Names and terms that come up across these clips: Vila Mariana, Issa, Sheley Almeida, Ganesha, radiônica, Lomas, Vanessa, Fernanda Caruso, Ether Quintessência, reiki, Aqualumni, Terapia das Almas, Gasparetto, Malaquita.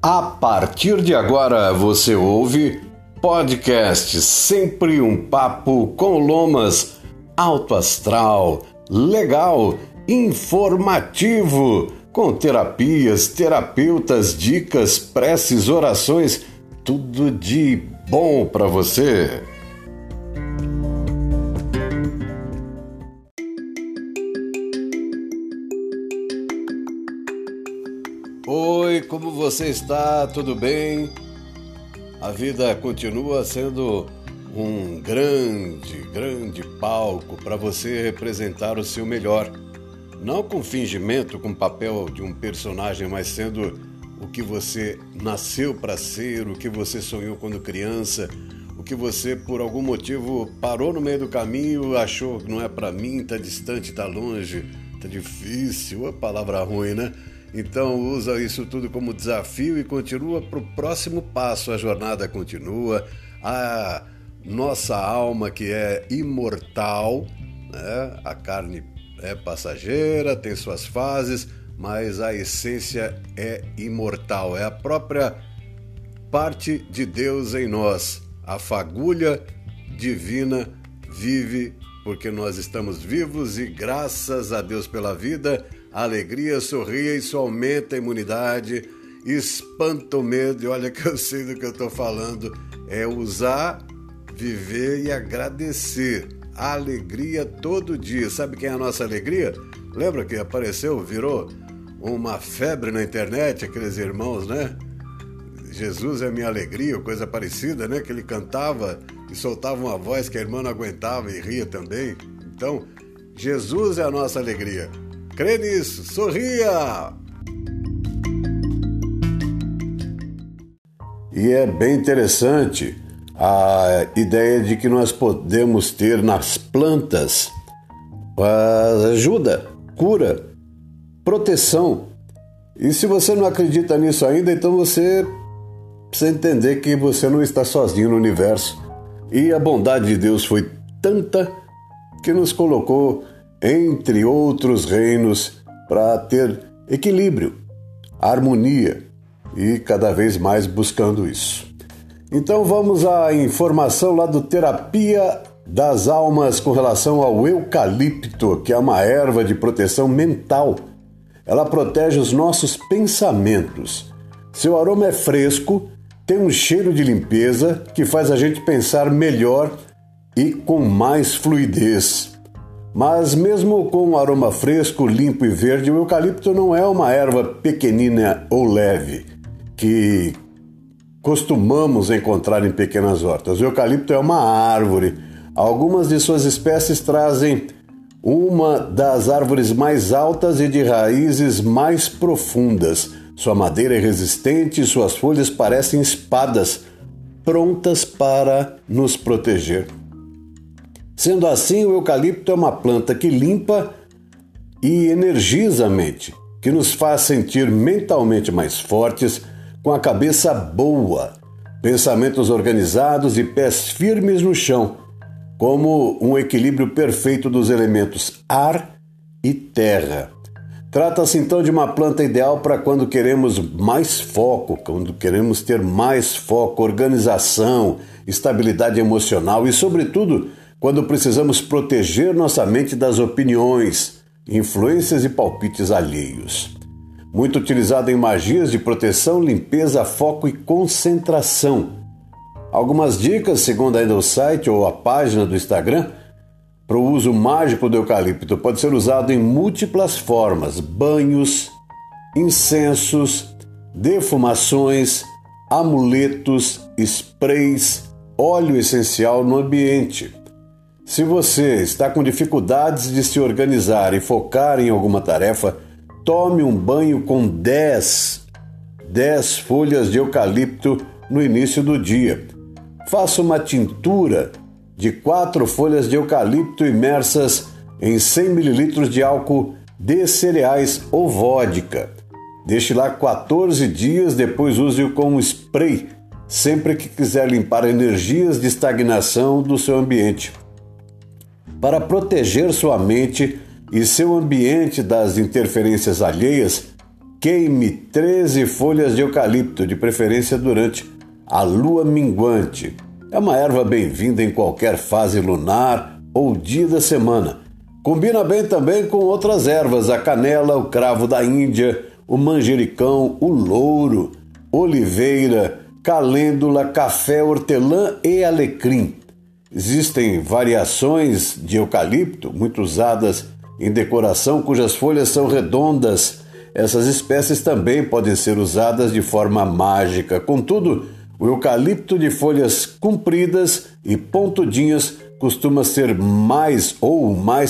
A partir de agora você ouve podcast Sempre um Papo com Lomas, alto astral, legal, informativo, com terapias, terapeutas, dicas, preces, orações, tudo de bom para você. Oi, como você está? Tudo bem? A vida continua sendo um grande palco para você representar o seu melhor. Não com fingimento, com papel de um personagem, mas sendo o que você nasceu para ser, o que você sonhou quando criança, o que você, por algum motivo, parou no meio do caminho, achou que não é para mim, está distante, está longe, está difícil, uma palavra ruim, né? Então usa isso tudo como desafio e continua para o próximo passo. A jornada continua, a nossa alma, que é imortal, né? A carne é passageira, tem suas fases, mas a essência é imortal, é a própria parte de Deus em nós. A fagulha divina vive porque nós estamos vivos, e graças a Deus pela vida. A alegria sorria, isso aumenta a imunidade, espanta o medo. E olha que eu sei do que eu estou falando. É usar, viver e agradecer. A alegria todo dia. Sabe quem é a nossa alegria? Lembra que apareceu, virou uma febre na internet, aqueles irmãos, né? Jesus é minha alegria, coisa parecida, né? Que ele cantava e soltava uma voz que a irmã não aguentava e ria também. Então, Jesus é a nossa alegria. Crê nisso, sorria! E é bem interessante a ideia de que nós podemos ter nas plantas ajuda, cura, proteção. E se você não acredita nisso ainda, então você precisa entender que você não está sozinho no universo. E a bondade de Deus foi tanta que nos colocou entre outros reinos para ter equilíbrio, harmonia e cada vez mais buscando isso. Então vamos à informação lá do Terapia das Almas com relação ao eucalipto, que é uma erva de proteção mental. Ela protege os nossos pensamentos. Seu aroma é fresco, tem um cheiro de limpeza que faz a gente pensar melhor e com mais fluidez. Mas mesmo com um aroma fresco, limpo e verde, o eucalipto não é uma erva pequenina ou leve que costumamos encontrar em pequenas hortas. O eucalipto é uma árvore. Algumas de suas espécies trazem uma das árvores mais altas e de raízes mais profundas. Sua madeira é resistente e suas folhas parecem espadas, prontas para nos proteger. Sendo assim, o eucalipto é uma planta que limpa e energiza a mente, que nos faz sentir mentalmente mais fortes, com a cabeça boa, pensamentos organizados e pés firmes no chão, como um equilíbrio perfeito dos elementos ar e terra. Trata-se então de uma planta ideal para quando queremos mais foco, quando queremos ter mais foco, organização, estabilidade emocional e, sobretudo, quando precisamos proteger nossa mente das opiniões, influências e palpites alheios. Muito utilizado em magias de proteção, limpeza, foco e concentração. Algumas dicas, segundo ainda o site ou a página do Instagram, para o uso mágico do eucalipto. Pode ser usado em múltiplas formas: banhos, incensos, defumações, amuletos, sprays, óleo essencial no ambiente. Se você está com dificuldades de se organizar e focar em alguma tarefa, tome um banho com 10 folhas de eucalipto no início do dia. Faça uma tintura de 4 folhas de eucalipto imersas em 100 ml de álcool de cereais ou vodka. Deixe lá 14 dias, depois use-o como spray, sempre que quiser limpar energias de estagnação do seu ambiente. Para proteger sua mente e seu ambiente das interferências alheias, Queime 13 folhas de eucalipto, de preferência durante a lua minguante. É uma erva bem-vinda em qualquer fase lunar ou dia da semana. Combina bem também com outras ervas, a canela, o cravo da Índia, o manjericão, o louro, oliveira, calêndula, café, hortelã e alecrim. Existem variações de eucalipto, muito usadas em decoração, cujas folhas são redondas. Essas espécies também podem ser usadas de forma mágica. Contudo, o eucalipto de folhas compridas e pontudinhas costuma ser mais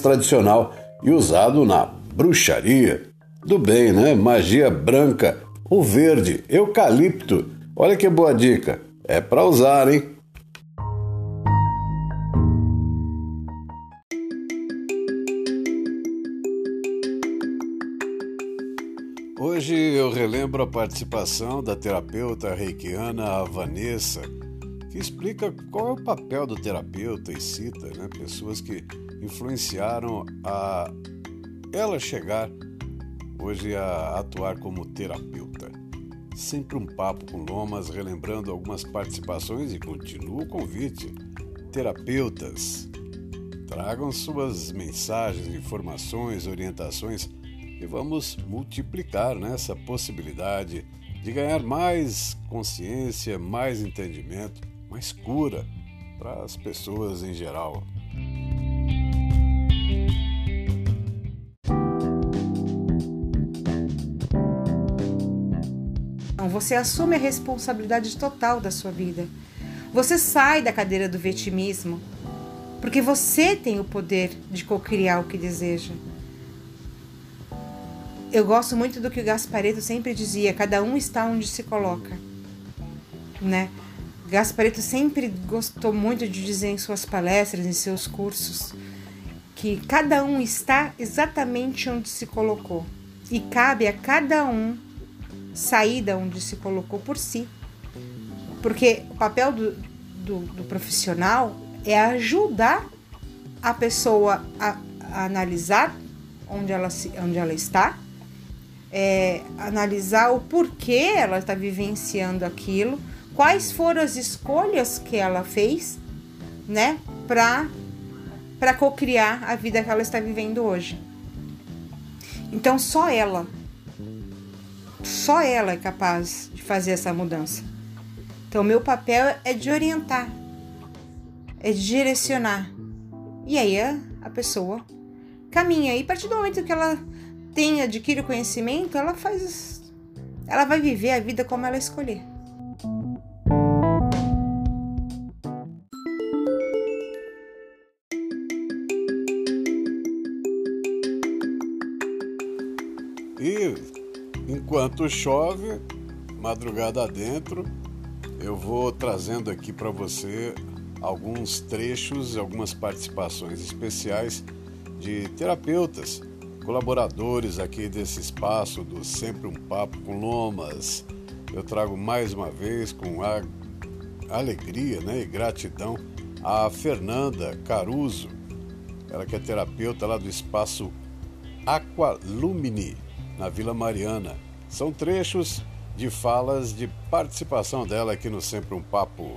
tradicional e usado na bruxaria do bem, né? Magia branca ou verde. Eucalipto, olha que boa dica, é para usar, hein? Hoje eu relembro a participação da terapeuta reikiana Vanessa, que explica qual é o papel do terapeuta e cita, né, pessoas que influenciaram a ela chegar hoje a atuar como terapeuta. Sempre um papo com Lomas, relembrando algumas participações, e continua o convite. Terapeutas, tragam suas mensagens, informações, orientações, e vamos multiplicar, né, essa possibilidade de ganhar mais consciência, mais entendimento, mais cura para as pessoas em geral. Você assume a responsabilidade total da sua vida. Você sai da cadeira do vitimismo, porque você tem o poder de cocriar o que deseja. Eu gosto muito do que o Gasparetto sempre dizia, cada um está onde se coloca, né? Gasparetto sempre gostou muito de dizer em suas palestras, em seus cursos, que cada um está exatamente onde se colocou. E cabe a cada um sair da onde se colocou por si. Porque o papel do profissional é ajudar a pessoa a analisar onde ela está, analisar o porquê ela está vivenciando aquilo, quais foram as escolhas que ela fez, né, para cocriar a vida que ela está vivendo hoje. Então só ela é capaz de fazer essa mudança. Então meu papel é de orientar, é de direcionar, e aí a pessoa caminha, e a partir do momento que ela adquire o conhecimento, ela vai viver a vida como ela escolher. E enquanto chove, madrugada adentro, eu vou trazendo aqui para você alguns trechos, algumas participações especiais de terapeutas, colaboradores aqui desse espaço do Sempre um Papo com Lomas. Eu trago mais uma vez com a alegria, né, e gratidão a Fernanda Caruso, ela que é terapeuta lá do espaço Aqualumni, na Vila Mariana. São trechos de falas de participação dela aqui no Sempre um Papo.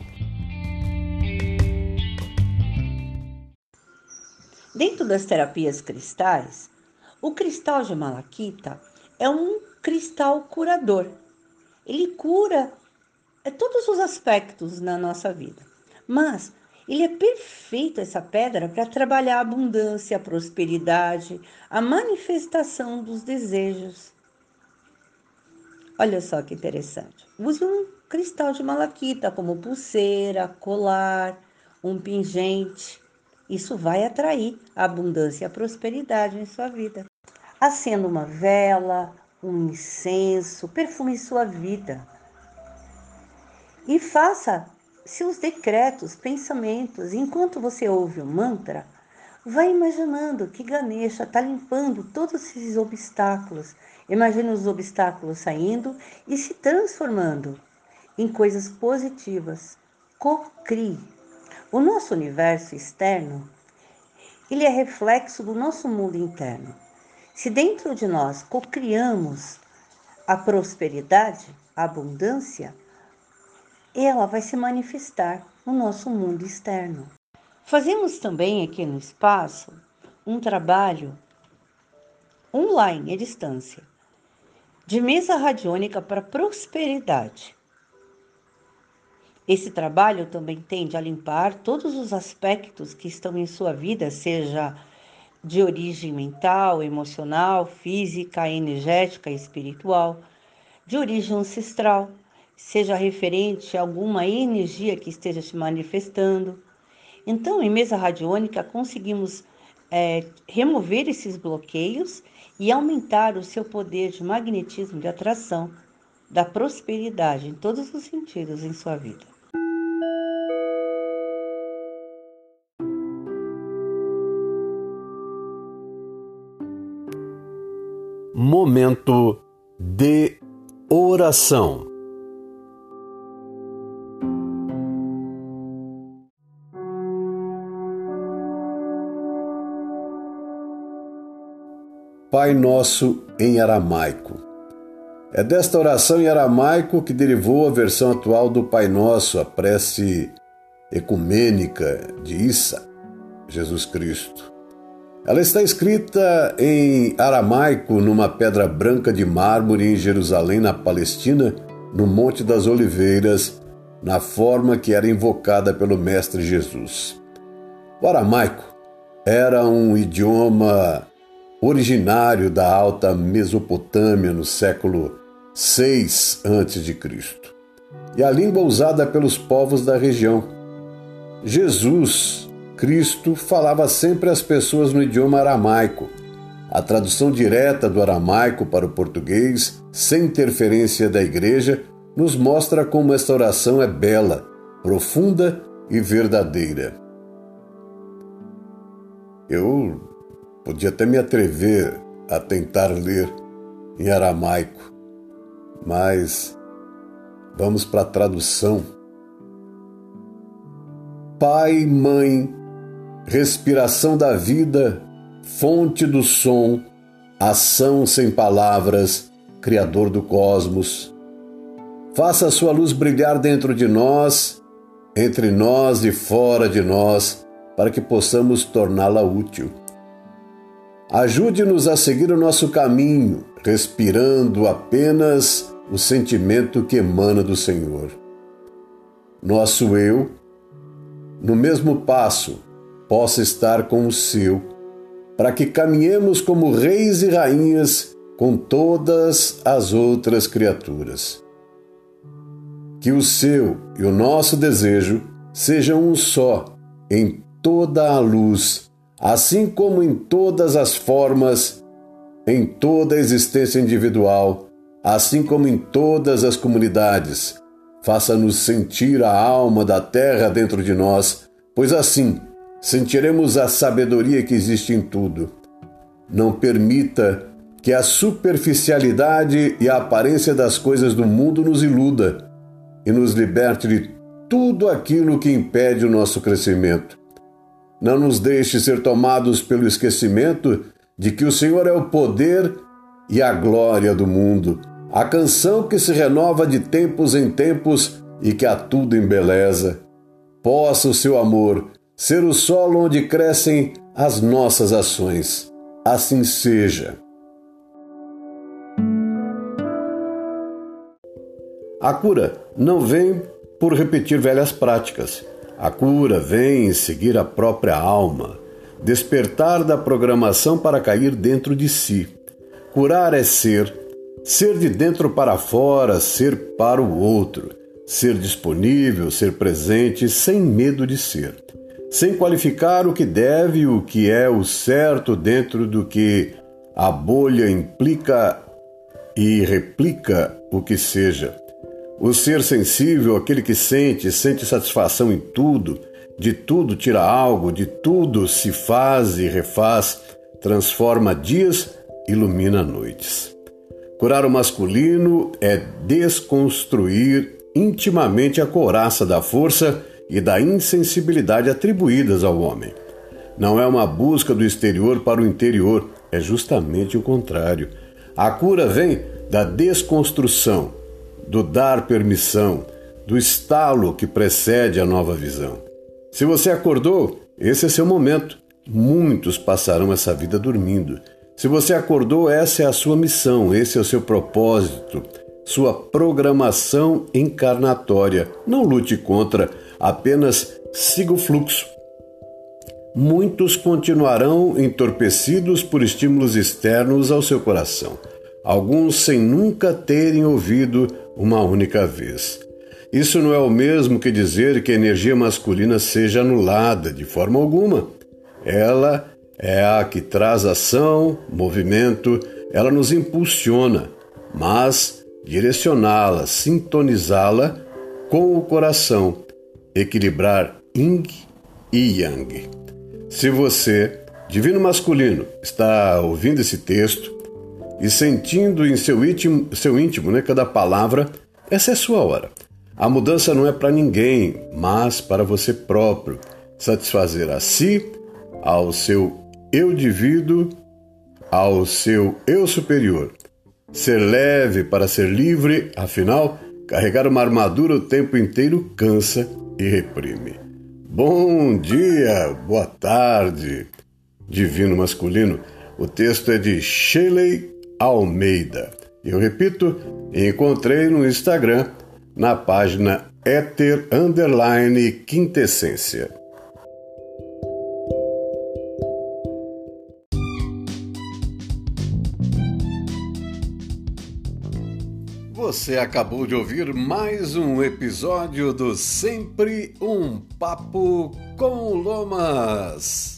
Dentro das terapias cristais, o cristal de malaquita é um cristal curador. Ele cura todos os aspectos na nossa vida. Mas ele é perfeito, essa pedra, para trabalhar a abundância, a prosperidade, a manifestação dos desejos. Olha só que interessante. Use um cristal de malaquita como pulseira, colar, um pingente. Isso vai atrair a abundância e a prosperidade em sua vida. Acenda uma vela, um incenso, perfume sua vida. E faça seus decretos, pensamentos. Enquanto você ouve o mantra, vai imaginando que Ganesha está limpando todos esses obstáculos. Imagina os obstáculos saindo e se transformando em coisas positivas. Cocrie. O nosso universo externo, ele é reflexo do nosso mundo interno. Se dentro de nós cocriamos a prosperidade, a abundância, ela vai se manifestar no nosso mundo externo. Fazemos também aqui no espaço um trabalho online, à distância, de mesa radiônica para prosperidade. Esse trabalho também tende a limpar todos os aspectos que estão em sua vida, seja de origem mental, emocional, física, energética e espiritual, de origem ancestral, seja referente a alguma energia que esteja se manifestando. Então, em mesa radiônica, conseguimos remover esses bloqueios e aumentar o seu poder de magnetismo, de atração, da prosperidade em todos os sentidos em sua vida. Momento de oração. Pai Nosso em aramaico. É desta oração em aramaico que derivou a versão atual do Pai Nosso, a prece ecumênica de Issa, Jesus Cristo. Ela está escrita em aramaico numa pedra branca de mármore em Jerusalém, na Palestina, no Monte das Oliveiras, na forma que era invocada pelo Mestre Jesus. O aramaico era um idioma originário da Alta Mesopotâmia no século 6 a.C. e a língua usada pelos povos da região. Jesus Cristo falava sempre às pessoas no idioma aramaico. A tradução direta do aramaico para o português, sem interferência da Igreja, nos mostra como esta oração é bela, profunda e verdadeira. Eu podia até me atrever a tentar ler em aramaico, mas vamos para a tradução. Pai, Mãe, respiração da vida, fonte do som, ação sem palavras, Criador do cosmos. Faça a sua luz brilhar dentro de nós, entre nós e fora de nós, para que possamos torná-la útil. Ajude-nos a seguir o nosso caminho, respirando apenas o sentimento que emana do Senhor. Nosso eu, no mesmo passo, possa estar com o seu, para que caminhemos como reis e rainhas com todas as outras criaturas. Que o seu e o nosso desejo sejam um só, em toda a luz, assim como em todas as formas, em toda a existência individual, assim como em todas as comunidades. Faça-nos sentir a alma da terra dentro de nós, pois assim sentiremos a sabedoria que existe em tudo. Não permita que a superficialidade e a aparência das coisas do mundo nos iluda e nos liberte de tudo aquilo que impede o nosso crescimento. Não nos deixe ser tomados pelo esquecimento de que o Senhor é o poder e a glória do mundo, a canção que se renova de tempos em tempos e que a tudo embeleza. Possa o seu amor ser o solo onde crescem as nossas ações. Assim seja. A cura não vem por repetir velhas práticas. A cura vem em seguir a própria alma, despertar da programação para cair dentro de si. Curar é ser, ser de dentro para fora, ser para o outro, ser disponível, ser presente, sem medo de ser, sem qualificar o que deve e o que é o certo dentro do que a bolha implica e replica o que seja. O ser sensível, aquele que sente satisfação em tudo, de tudo tira algo, de tudo se faz e refaz, transforma dias, ilumina noites. Curar o masculino é desconstruir intimamente a couraça da força e da insensibilidade atribuídas ao homem. Não é uma busca do exterior para o interior, é justamente o contrário. A cura vem da desconstrução, do dar permissão, do estalo que precede a nova visão. Se você acordou, esse é seu momento. Muitos passarão essa vida dormindo. Se você acordou, essa é a sua missão, esse é o seu propósito, sua programação encarnatória. Não lute contra, apenas siga o fluxo. Muitos continuarão entorpecidos por estímulos externos ao seu coração, alguns sem nunca terem ouvido uma única vez. Isso não é o mesmo que dizer que a energia masculina seja anulada de forma alguma. Ela é a que traz ação, movimento, ela nos impulsiona, mas direcioná-la, sintonizá-la com o coração, equilibrar yin e yang. Se você, divino masculino, está ouvindo esse texto e sentindo em seu íntimo, cada palavra, essa é sua hora. A mudança não é para ninguém, mas para você próprio, satisfazer a si, ao seu eu divido, ao seu eu superior. Ser leve para ser livre, afinal, carregar uma armadura o tempo inteiro cansa e reprime. Bom dia, boa tarde, divino masculino. O texto é de Sheley Almeida. Eu repito, encontrei no Instagram, na página Ether Quintessência. Você acabou de ouvir mais um episódio do Sempre um Papo com Lomas.